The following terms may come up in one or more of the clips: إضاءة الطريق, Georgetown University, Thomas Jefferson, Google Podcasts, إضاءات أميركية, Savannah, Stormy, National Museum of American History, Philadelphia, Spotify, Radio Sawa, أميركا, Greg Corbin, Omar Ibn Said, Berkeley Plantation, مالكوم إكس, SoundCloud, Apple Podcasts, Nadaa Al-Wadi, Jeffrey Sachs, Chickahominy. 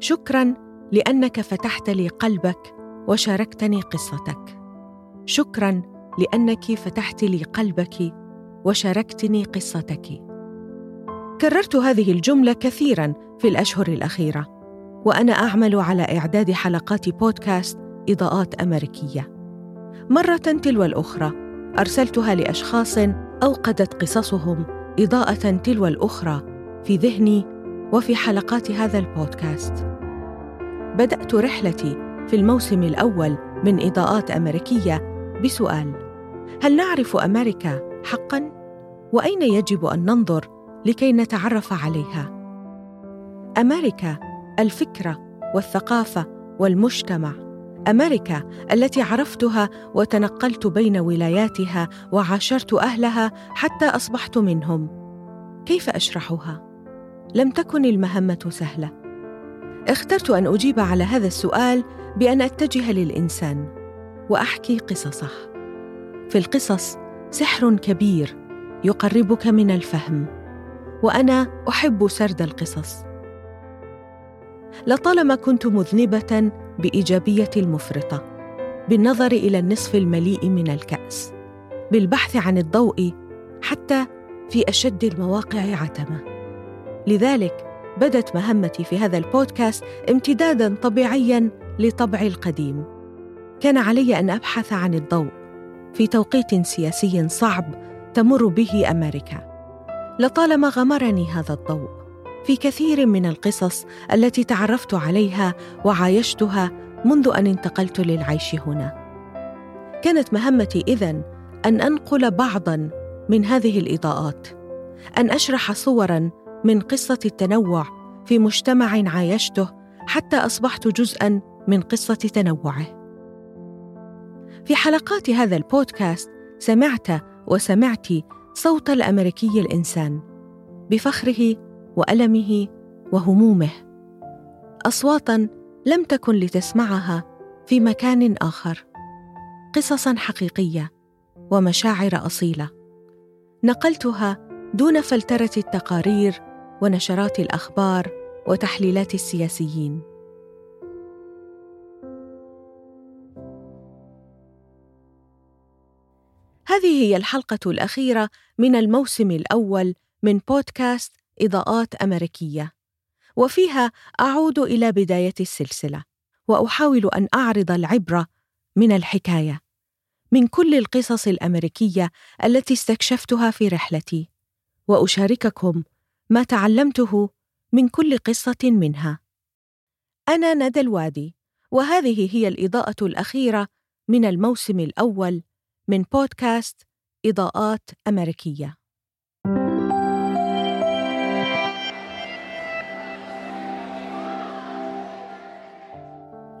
شكراً لأنك فتحت لي قلبك وشاركتني قصتك. شكراً لأنك فتحت لي قلبك وشاركتني قصتك. كررت هذه الجملة كثيراً في الأشهر الأخيرة وأنا أعمل على إعداد حلقات بودكاست إضاءات أمريكية. مرة تلو الأخرى أرسلتها لأشخاص أوقدت قصصهم إضاءة تلو الأخرى في ذهني وفي حلقات هذا البودكاست. بدأت رحلتي في الموسم الأول من إضاءات أمريكية بسؤال: هل نعرف أمريكا حقاً؟ وأين يجب أن ننظر لكي نتعرف عليها؟ أمريكا الفكرة والثقافة والمجتمع، أمريكا التي عرفتها وتنقلت بين ولاياتها وعاشرت أهلها حتى أصبحت منهم. كيف أشرحها؟ لم تكن المهمة سهلة. اخترت أن أجيب على هذا السؤال بأن أتجه للإنسان وأحكي قصصه. في القصص سحر كبير يقربك من الفهم، وأنا أحب سرد القصص. لطالما كنت مذنبة بإيجابية المفرطة، بالنظر إلى النصف المليء من الكأس، بالبحث عن الضوء حتى في أشد المواقع عتمة. لذلك بدت مهمتي في هذا البودكاست امتداداً طبيعياً لطبعي القديم. كان علي أن أبحث عن الضوء في توقيت سياسي صعب تمر به أمريكا. لطالما غمرني هذا الضوء في كثير من القصص التي تعرفت عليها وعايشتها منذ أن انتقلت للعيش هنا. كانت مهمتي إذن أن أنقل بعضاً من هذه الإضاءات، أن أشرح صوراً من قصة التنوع في مجتمع عايشته حتى أصبحت جزءاً من قصة تنوعه. في حلقات هذا البودكاست سمعت صوت الأمريكي الإنسان بفخره وألمه وهمومه، أصواتاً لم تكن لتسمعها في مكان آخر، قصصاً حقيقية ومشاعر أصيلة. نقلتها دون فلترة التقارير ونشرات الأخبار وتحليلات السياسيين. هذه هي الحلقة الأخيرة من الموسم الأول من بودكاست إضاءات أمريكية، وفيها أعود إلى بداية السلسلة وأحاول أن أعرض العبرة من الحكاية، من كل القصص الأمريكية التي استكشفتها في رحلتي، وأشارككم ما تعلمته من كل قصة منها. أنا ندى الوادي، وهذه هي الإضاءة الأخيرة من الموسم الأول من بودكاست إضاءات أمريكية.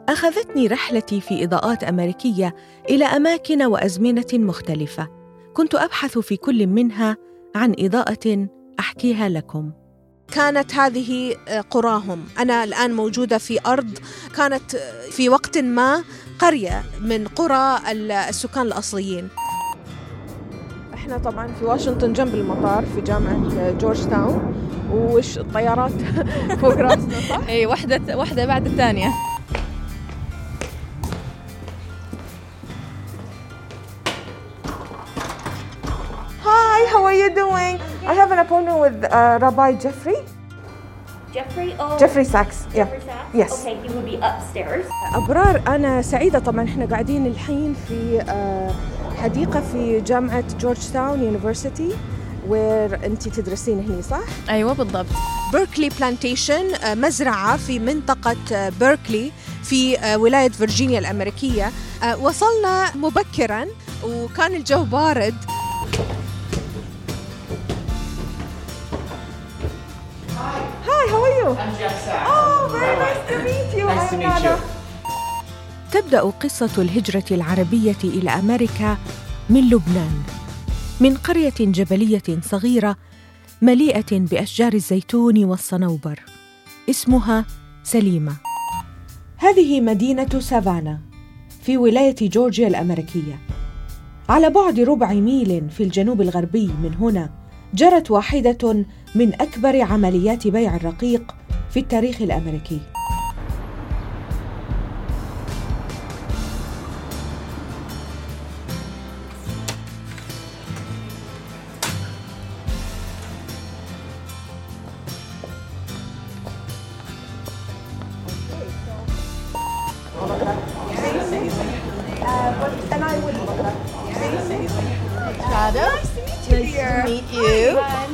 أخذتني رحلتي في إضاءات أمريكية إلى أماكن وأزمنة مختلفة، كنت أبحث في كل منها عن إضاءة أحكيها لكم. كانت هذه قراهم، أنا الآن موجودة في أرض كانت في وقت ما قرية من قرى السكان الأصليين. إحنا طبعاً في واشنطن جنب المطار في جامعة جورج تاون، وش الطيارات فوق رأسنا صح؟ إيه، واحدة بعد الثانية. How are you doing? I have an appointment with Rabbi Jeffrey. Jeffrey Sachs. Sachs? Yes. Okay, he will be upstairs. أبرار، أنا سعيدة. طبعاً إحنا قاعدين الحين في حديقة في جامعة Georgetown University where أنت تدرسين هنا صح؟ أيوة بالضبط. Berkeley Plantation، مزرعة في منطقة بيركلي في ولاية فرجينيا الأمريكية. وصلنا مبكراً وكان الجو بارد. I'm Jeff Sachs. Oh, very nice to meet you. Nice to meet you. تبدأ قصة الهجرة العربية إلى أمريكا من لبنان، من قرية جبلية صغيرة مليئة بأشجار الزيتون والصنوبر اسمها سليمة. هذه مدينة سافانا في ولاية جورجيا الأمريكية. على بعد ربع ميل في الجنوب الغربي من هنا جرت واحدة من أكبر عمليات بيع الرقيق في التاريخ الأمريكي.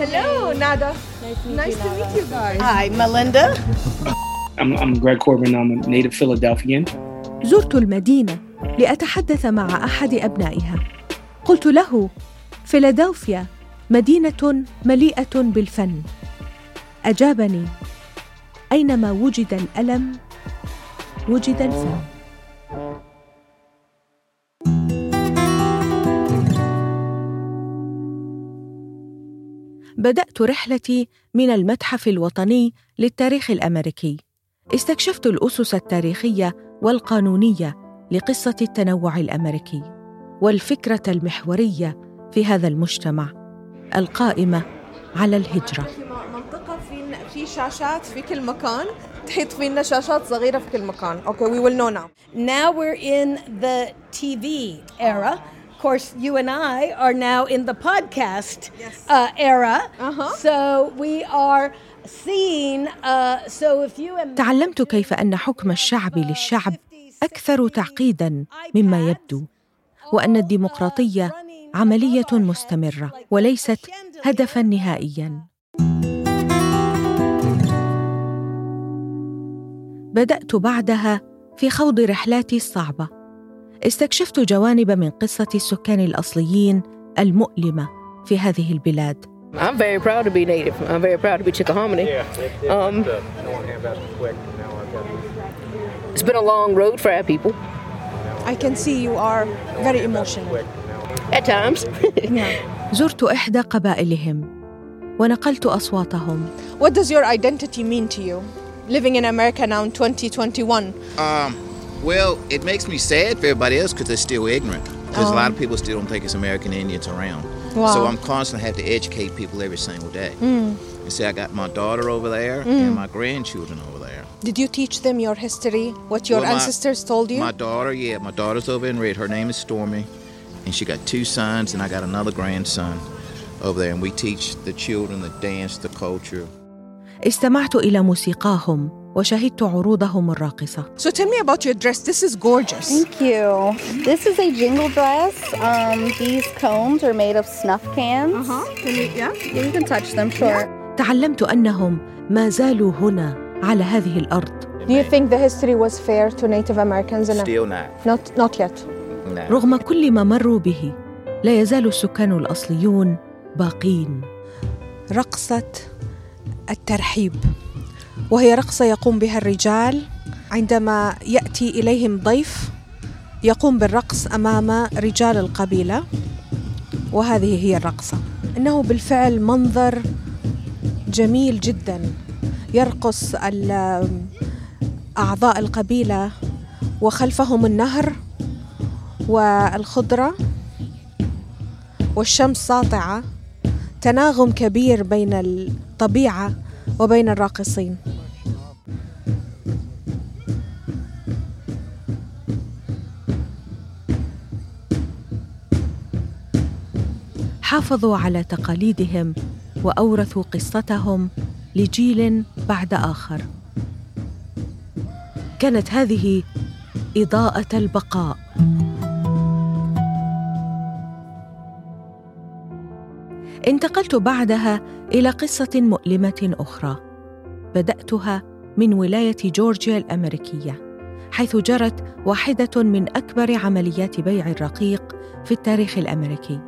Hello, Nada. Nice to meet you guys. Hi, Melinda. I'm Greg Corbin. I'm a native Philadelphian. زرت المدينة لأتحدث مع أحد أبنائها. قلت له: فيلادلفيا مدينة مليئة بالفن. أجابني: أينما وجد الألم وجد الفن. بدأت رحلتي من المتحف الوطني للتاريخ الأمريكي. استكشفت الأسس التاريخية والقانونية لقصة التنوع الأمريكي والفكرة المحورية في هذا المجتمع القائمة على الهجرة. منطقة في شاشات في كل مكان، تحيط فينا شاشات صغيرة في كل مكان. Okay, we will know now. Now we're in the TV era. Of course, you and I are now in the podcast era. So we are seeing. So if you. تعلمت كيف أن حكم الشعب للشعب أكثر تعقيداً مما يبدو، وأن الديمقراطية عملية مستمرة وليست هدفاً نهائياً. بدأت بعدها في خوض رحلاتي الصعبة. استكشفت جوانب من قصة السكان الأصليين المؤلمة في هذه البلاد. I'm very proud to be native. I'm very proud to be Chickahominy. It's been a long road for our people. I can see you are very emotional. At times. زرت إحدى قبائلهم ونقلت أصواتهم. What does your identity mean to you, living in America now in 2021? Well, it makes me sad for everybody else because they're still ignorant. Because a lot of people still don't think it's American Indians around. Wow. So I'm constantly have to educate people every single day. You see, I got my daughter over there and my grandchildren over there. Did you teach them your history, what your ancestors told you? My daughter, my daughter's over in Red. Her name is Stormy, and she got two sons, and I got another grandson over there. And we teach the children the dance, the culture. استمعت إلى موسيقاهم. وشاهدت عروضهم الراقصة. So tell me about your dress. This is gorgeous. Thank you. This is a jingle dress. These combs are made of snuff cans. You can touch them. Sure. تعلمت أنهم ما زالوا هنا على هذه الأرض. Do you think the history was fair to Native Americans? Still not. Not yet. رغم كل ما مروا به، لا يزال السكان الأصليون باقين. رقصة الترحيب. وهي رقصة يقوم بها الرجال عندما يأتي إليهم ضيف، يقوم بالرقص أمام رجال القبيلة، وهذه هي الرقصة. إنه بالفعل منظر جميل جدا. يرقص أعضاء القبيلة وخلفهم النهر والخضرة والشمس ساطعة. تناغم كبير بين الطبيعة وبين الراقصين. حافظوا على تقاليدهم وأورثوا قصتهم لجيل بعد آخر. كانت هذه إضاءة البقاء. انتقلت بعدها إلى قصة مؤلمة أخرى. بدأتها من ولاية جورجيا الأمريكية، حيث جرت واحدة من أكبر عمليات بيع الرقيق في التاريخ الأمريكي.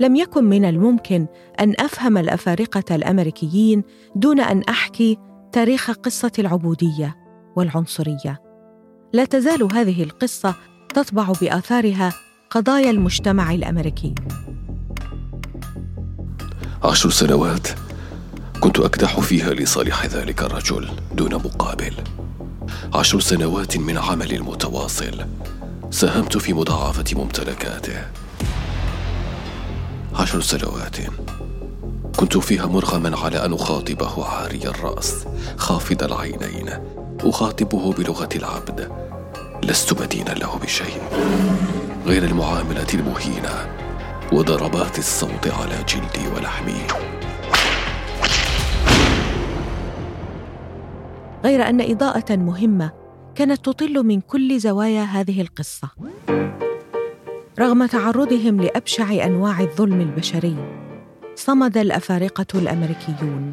لم يكن من الممكن أن أفهم الأفارقة الأمريكيين دون أن أحكي تاريخ قصة العبودية والعنصرية. لا تزال هذه القصة تطبع بآثارها قضايا المجتمع الأمريكي. 10 سنوات كنت أكدح فيها لصالح ذلك الرجل دون مقابل. 10 سنوات من عمل متواصل ساهمت في مضاعفة ممتلكاته. 10 سنوات كنت فيها مرغما على أن أخاطبه عاري الرأس خافض العينين، أخاطبه بلغة العبد. لست بدينا له بشيء غير المعاملة المهينة وضربات الصوت على جلدي ولحمي. غير أن إضاءة مهمة كانت تطل من كل زوايا هذه القصة. رغم تعرضهم لأبشع أنواع الظلم البشري، صمد الأفارقة الأمريكيون،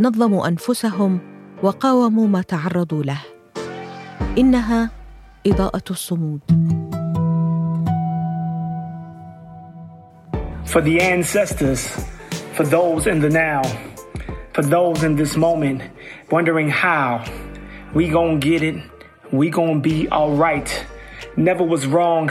نظموا أنفسهم وقاوموا ما تعرضوا له. إنها إضاءة الصمود. For the ancestors, for those in the now, for those in this moment, wondering how, we gonna get it, we gonna be all right. Never was wrong.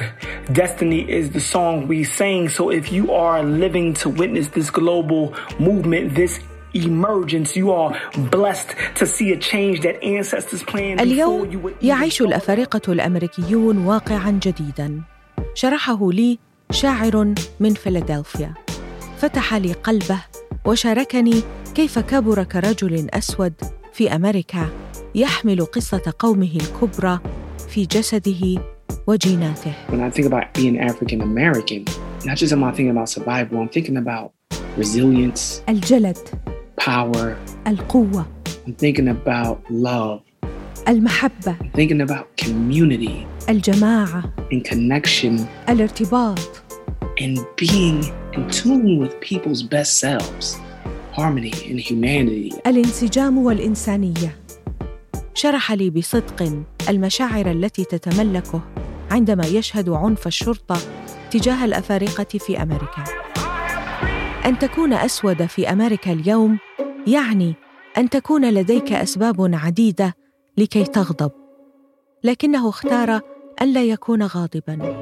Destiny is the song we sing. So if you are living to witness this global movement, this emergence, you are blessed to see a change that ancestors planned. اليوم يعيش الأفارقة الأمريكيون واقعاً جديداً، شرحه لي شاعر من فيلادلفيا، فتح لي قلبه وشاركني كيف كبر كرجل أسود في أمريكا يحمل قصة قومه الكبرى في جسده وجيناته. When I think about being African American, not just am I thinking about survival, I'm thinking about resilience, الجلد, power, القوة, I'm thinking about love, المحبة, I'm thinking about community, الجماعة, and connection, الارتباط, and being in tune with people's best selves, harmony and humanity, الانسجام والإنسانية. شرح لي بصدق المشاعر التي تتملكه عندما يشهد عنف الشرطة تجاه الأفارقة في أمريكا. أن تكون أسود في أمريكا اليوم يعني أن تكون لديك أسباب عديدة لكي تغضب، لكنه اختار أن لا يكون غاضباً،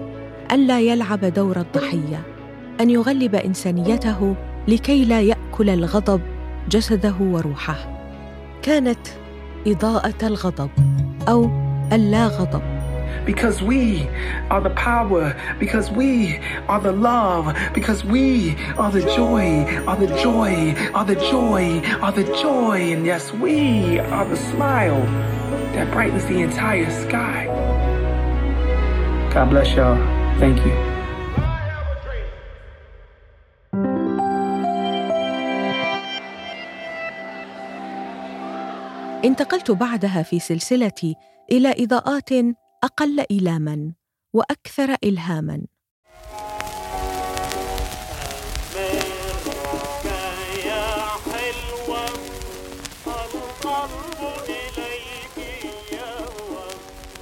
أن لا يلعب دور الضحية، أن يغلب إنسانيته لكي لا يأكل الغضب جسده وروحه. كانت إضاءة الغضب أو اللا غضب. Because we are the power, because we are the love, because we are the joy, are the joy, are the joy, are the joy, and yes, we are the smile that brightens the entire sky. God bless y'all. Thank you. انتقلت بعدها في سلسلتي إلى إضاءات أقل إيلاماً وأكثر إلهاماً.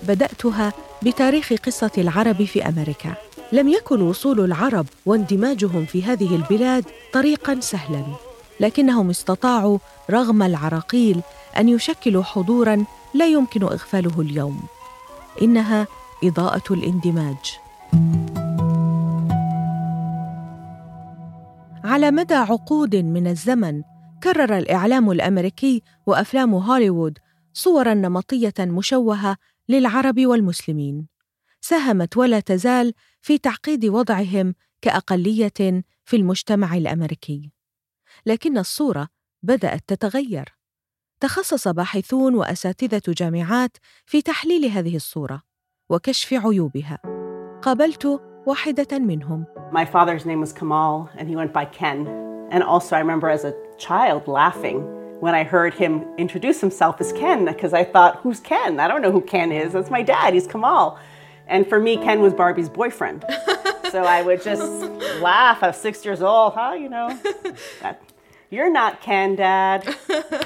بدأتها بتاريخ قصة العرب في أمريكا. لم يكن وصول العرب واندماجهم في هذه البلاد طريقاً سهلاً، لكنهم استطاعوا رغم العراقيل أن يشكلوا حضوراً لا يمكن إغفاله اليوم. إنها إضاءة الاندماج. على مدى عقود من الزمن كرر الإعلام الأمريكي وأفلام هوليوود صوراً نمطية مشوهة للعرب والمسلمين، ساهمت ولا تزال في تعقيد وضعهم كأقلية في المجتمع الأمريكي. لكن الصورة بدأت تتغير. تخصص باحثون وأساتذة جامعات في تحليل هذه الصورة وكشف عيوبها. قابلت واحدة منهم. My father's name was Kamal and he went by Ken. And also I remember as a child laughing when I heard him introduce himself as Ken because I thought, who's Ken? I don't know who Ken is. That's my dad. He's Kamal. And for me, Ken was Barbie's boyfriend. So I would just laugh. I was 6 years old. Huh? You know, that. You're not Ken, Dad.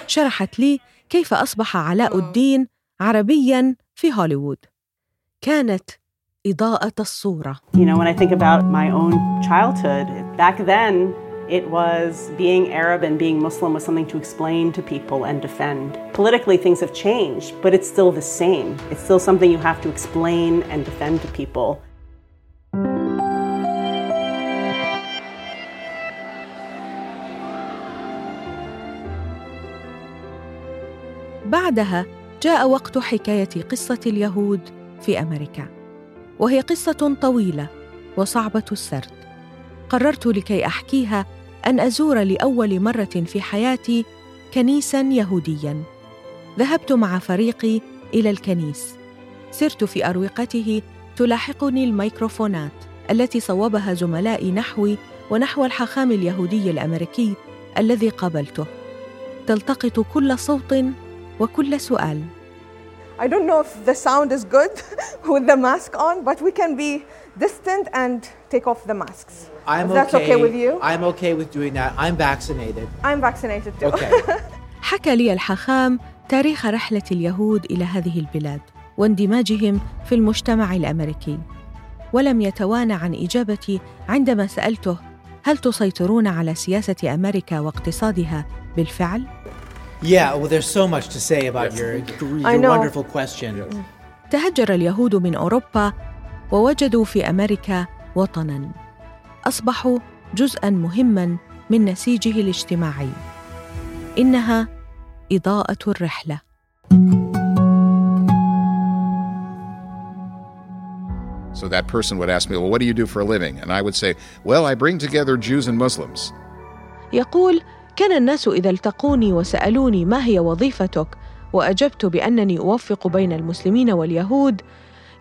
شرحت لي كيف أصبح علاء الدين عربياً في هوليوود. كانت إضاءة الصورة. You know, when I think about my own childhood, back then it was being Arab and being Muslim was something to explain to people and defend. Politically, things have changed, but it's still the same. It's still something you have to explain and defend to people. بعدها جاء وقت حكاية قصة اليهود في أمريكا، وهي قصة طويلة وصعبة السرد. قررت لكي أحكيها أن أزور لأول مرة في حياتي كنيساً يهودياً. ذهبت مع فريقي إلى الكنيس. سرت في أروقته تلاحقني الميكروفونات التي صوبها زملائي نحوي ونحو الحاخام اليهودي الأمريكي الذي قابلته، تلتقط كل صوت وكل سؤال. I don't know if the sound is good with the mask on, but we can be distant and take off the masks. I'm That's okay with you? I'm okay with doing that. I'm vaccinated. I'm vaccinated too. Okay. حكى لي الحخام تاريخ رحلة اليهود إلى هذه البلاد واندماجهم في المجتمع الأمريكي، ولم يتوانى عن إجابتي عندما سألته هل تسيطرون على سياسة أمريكا واقتصادها بالفعل؟ Yeah, well, there's so much to say about your wonderful question. تهجر اليهود من أوروبا ووجدوا في أمريكا وطناً، أصبحوا جزءاً مهماً من نسيجه الاجتماعي. إنها إضاءة الرحلة. So that person would ask me, well, what do you do for a living? And I would say, well, I bring together Jews and Muslims. يقول كان الناس إذا التقوني وسألوني ما هي وظيفتك وأجبت بأنني أوفق بين المسلمين واليهود،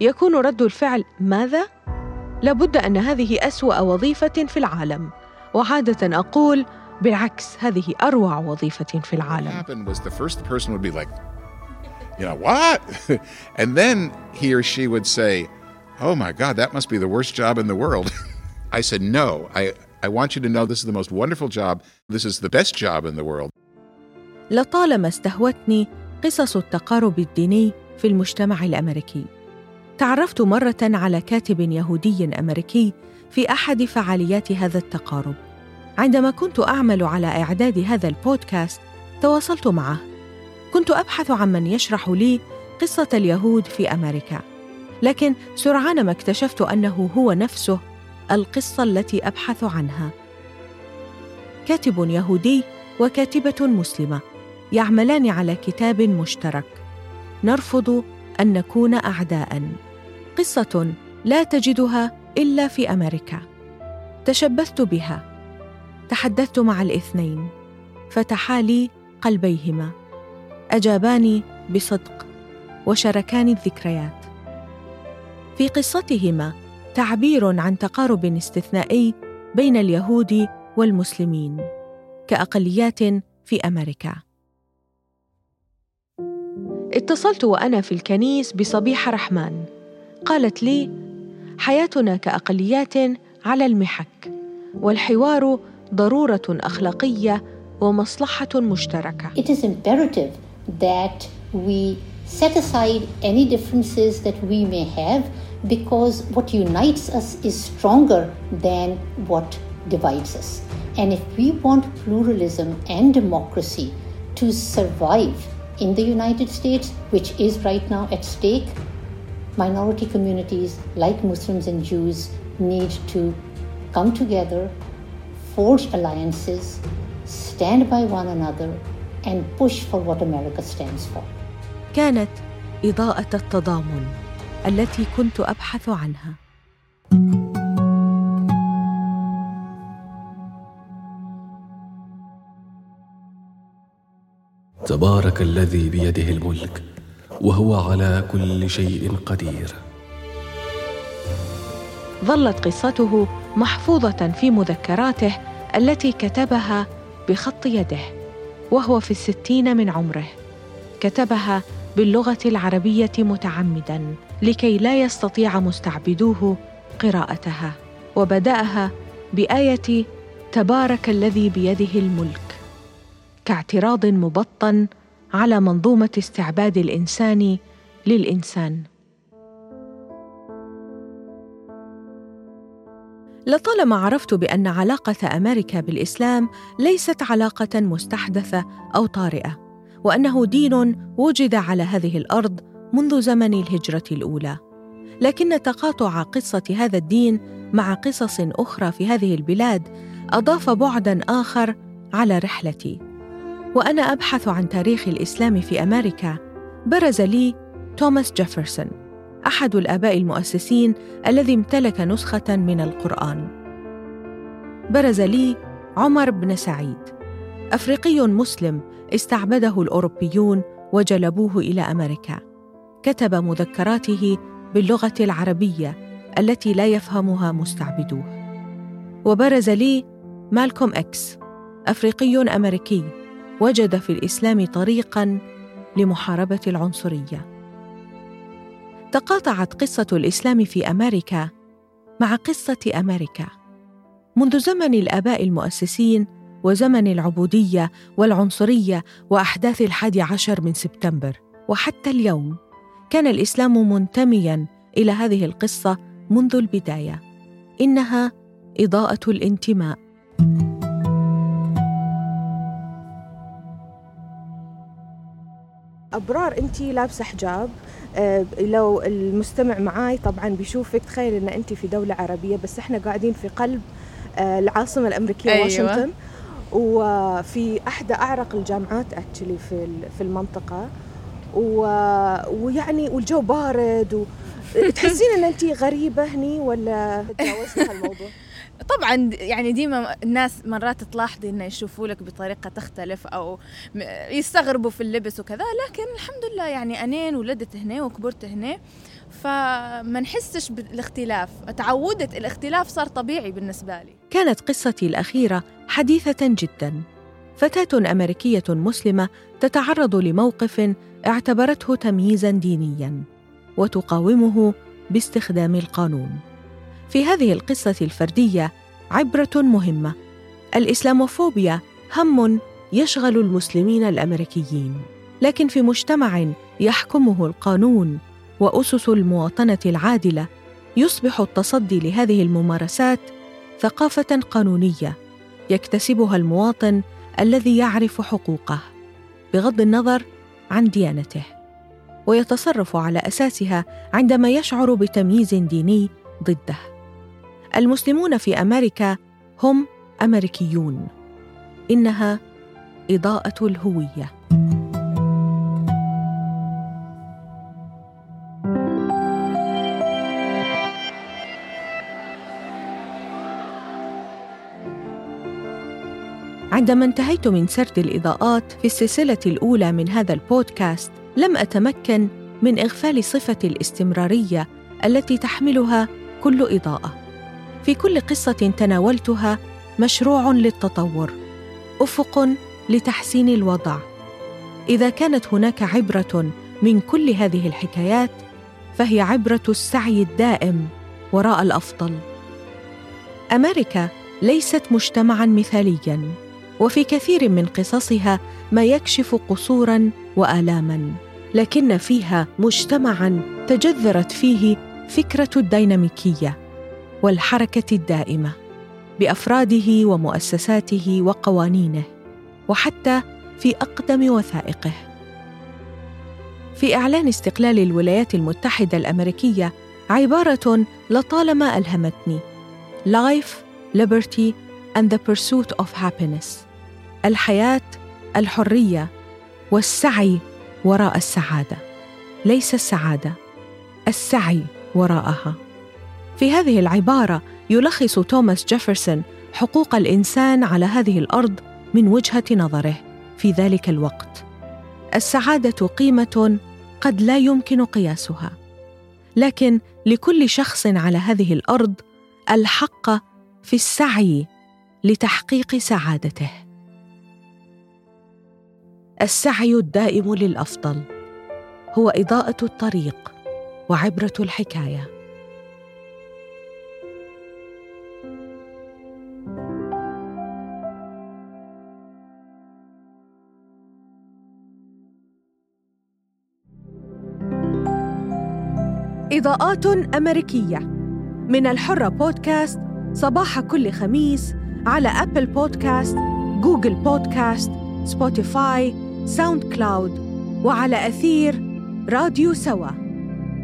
يكون رد الفعل ماذا؟ لابد أن هذه أسوأ وظيفة في العالم، وعادة أقول بالعكس هذه أروع وظيفة في العالم. What happened was the first person would be like, you know, what? And then he or she would say, oh my God, that must be the worst job in the world. I said, no, I want you to know this is the most wonderful job. This is the best job in the world. لطالما استهوتني قصص التقارب الديني في المجتمع الأمريكي. تعرفت مرة على كاتب يهودي أمريكي في أحد فعاليات هذا التقارب. عندما كنت أعمل على إعداد هذا البودكاست تواصلت معه. كنت أبحث عن من يشرح لي قصة اليهود في أمريكا، لكن سرعان ما اكتشفت أنه هو نفسه القصة التي أبحث عنها. كاتب يهودي وكاتبة مسلمة يعملان على كتاب مشترك، نرفض أن نكون أعداءً، قصة لا تجدها إلا في أمريكا. تشبثت بها، تحدثت مع الاثنين، فتحا لي قلبيهما، أجاباني بصدق وشاركاني الذكريات. في قصتهما تعبير عن تقارب استثنائي بين اليهود والمسلمين كأقليات في أمريكا. اتصلت وأنا في الكنيس بصبيحة رحمن، قالت لي حياتنا كأقليات على المحك، والحوار ضرورة أخلاقية ومصلحة مشتركة. It is imperative that we set aside any differences that we may have, because what unites us is stronger than what divides us. And if we want pluralism and democracy to survive in the United States, which is right now at stake, minority communities like Muslims and Jews need to come together, forge alliances, stand by one another, and push for what America stands for. كانت إضاءة التضامن التي كنت أبحث عنها. تبارك الذي بيده الملك وهو على كل شيء قدير. ظلت قصته محفوظة في مذكراته التي كتبها بخط يده وهو في 60 من عمره. كتبها باللغة العربية متعمداً لكي لا يستطيع مستعبدوه قراءتها، وبدأها بآية تبارك الذي بيده الملك كاعتراض مبطن على منظومة استعباد الإنسان للإنسان. لطالما عرفت بأن علاقة أمريكا بالإسلام ليست علاقة مستحدثة أو طارئة، وأنه دين وجد على هذه الأرض منذ زمن الهجرة الأولى، لكن تقاطع قصة هذا الدين مع قصص أخرى في هذه البلاد أضاف بعداً آخر على رحلتي. وأنا أبحث عن تاريخ الإسلام في أمريكا برز لي توماس جيفرسون، أحد الآباء المؤسسين الذي امتلك نسخة من القرآن. برز لي عمر بن سعيد، أفريقي مسلم استعبده الأوروبيون وجلبوه إلى أمريكا. كتب مذكراته باللغة العربية التي لا يفهمها مستعبدوه. وبرز لي مالكوم إكس، أفريقي أمريكي وجد في الإسلام طريقاً لمحاربة العنصرية، تقاطعت قصة الإسلام في أمريكا مع قصة أمريكا منذ زمن الآباء المؤسسين وزمن العبودية والعنصرية وأحداث 11 من سبتمبر، وحتى اليوم كان الإسلام منتمياً إلى هذه القصة منذ البداية. إنها إضاءة الانتماء. أبرار، أنتي لابسة حجاب، لو المستمع معاي طبعاً بيشوفك تخيل إن أنتي في دولة عربية، بس إحنا قاعدين في قلب العاصمة الأمريكية، أيوة. واشنطن، وفي أحدى أعرق الجامعات أكتشلي في المنطقة، ويعني والجو بارد، وتحسين إن أنتي غريبة هني ولا تتجاوزنا هالموضوع؟ طبعاً يعني ديما الناس مرات تلاحظي إنه يشوفوا لك بطريقة تختلف أو يستغربوا في اللبس وكذا، لكن الحمد لله يعني أنا ولدت هنا وكبرت هنا فما نحسش بالاختلاف. تعودت، الاختلاف صار طبيعي بالنسبة لي. كانت قصتي الأخيرة حديثة جداً. فتاة أمريكية مسلمة تتعرض لموقف اعتبرته تمييزاً دينياً وتقاومه باستخدام القانون. في هذه القصة الفردية عبرة مهمة: الإسلاموفوبيا هم يشغل المسلمين الأمريكيين، لكن في مجتمع يحكمه القانون وأسس المواطنة العادلة يصبح التصدي لهذه الممارسات ثقافة قانونية يكتسبها المواطن الذي يعرف حقوقه بغض النظر عن ديانته، ويتصرف على أساسها عندما يشعر بتمييز ديني ضده. المسلمون في أمريكا هم أمريكيون. إنها إضاءة الهوية. عندما انتهيت من سرد الإضاءات في السلسلة الأولى من هذا البودكاست، لم أتمكن من إغفال صفة الاستمرارية التي تحملها كل إضاءة. في كل قصة تناولتها مشروع للتطور، أفق لتحسين الوضع. إذا كانت هناك عبرة من كل هذه الحكايات، فهي عبرة السعي الدائم وراء الأفضل. أمريكا ليست مجتمعاً مثالياً، وفي كثير من قصصها ما يكشف قصوراً وآلاماً، لكن فيها مجتمعاً تجذرت فيه فكرة الديناميكية والحركة الدائمة بأفراده ومؤسساته وقوانينه، وحتى في أقدم وثائقه. في إعلان استقلال الولايات المتحدة الأمريكية عبارة لطالما ألهمتني: Life, Liberty and the Pursuit of Happiness. الحياة، الحرية، والسعي وراء السعادة. ليس السعادة، السعي وراءها. في هذه العبارة يلخص توماس جيفرسون حقوق الإنسان على هذه الأرض من وجهة نظره في ذلك الوقت: السعادة قيمة قد لا يمكن قياسها، لكن لكل شخص على هذه الأرض الحق في السعي لتحقيق سعادته. السعي الدائم للأفضل هو إضاءة الطريق وعبرة الحكاية. إضاءات أمريكية من الحرة بودكاست، صباح كل خميس على أبل بودكاست، جوجل بودكاست، سبوتيفاي، ساوند كلاود، وعلى أثير راديو سوا.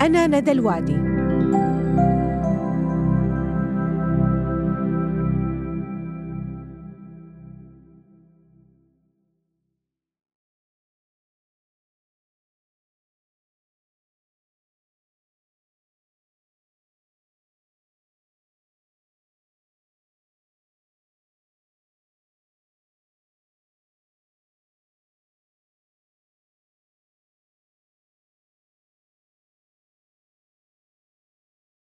أنا ندى الوادي.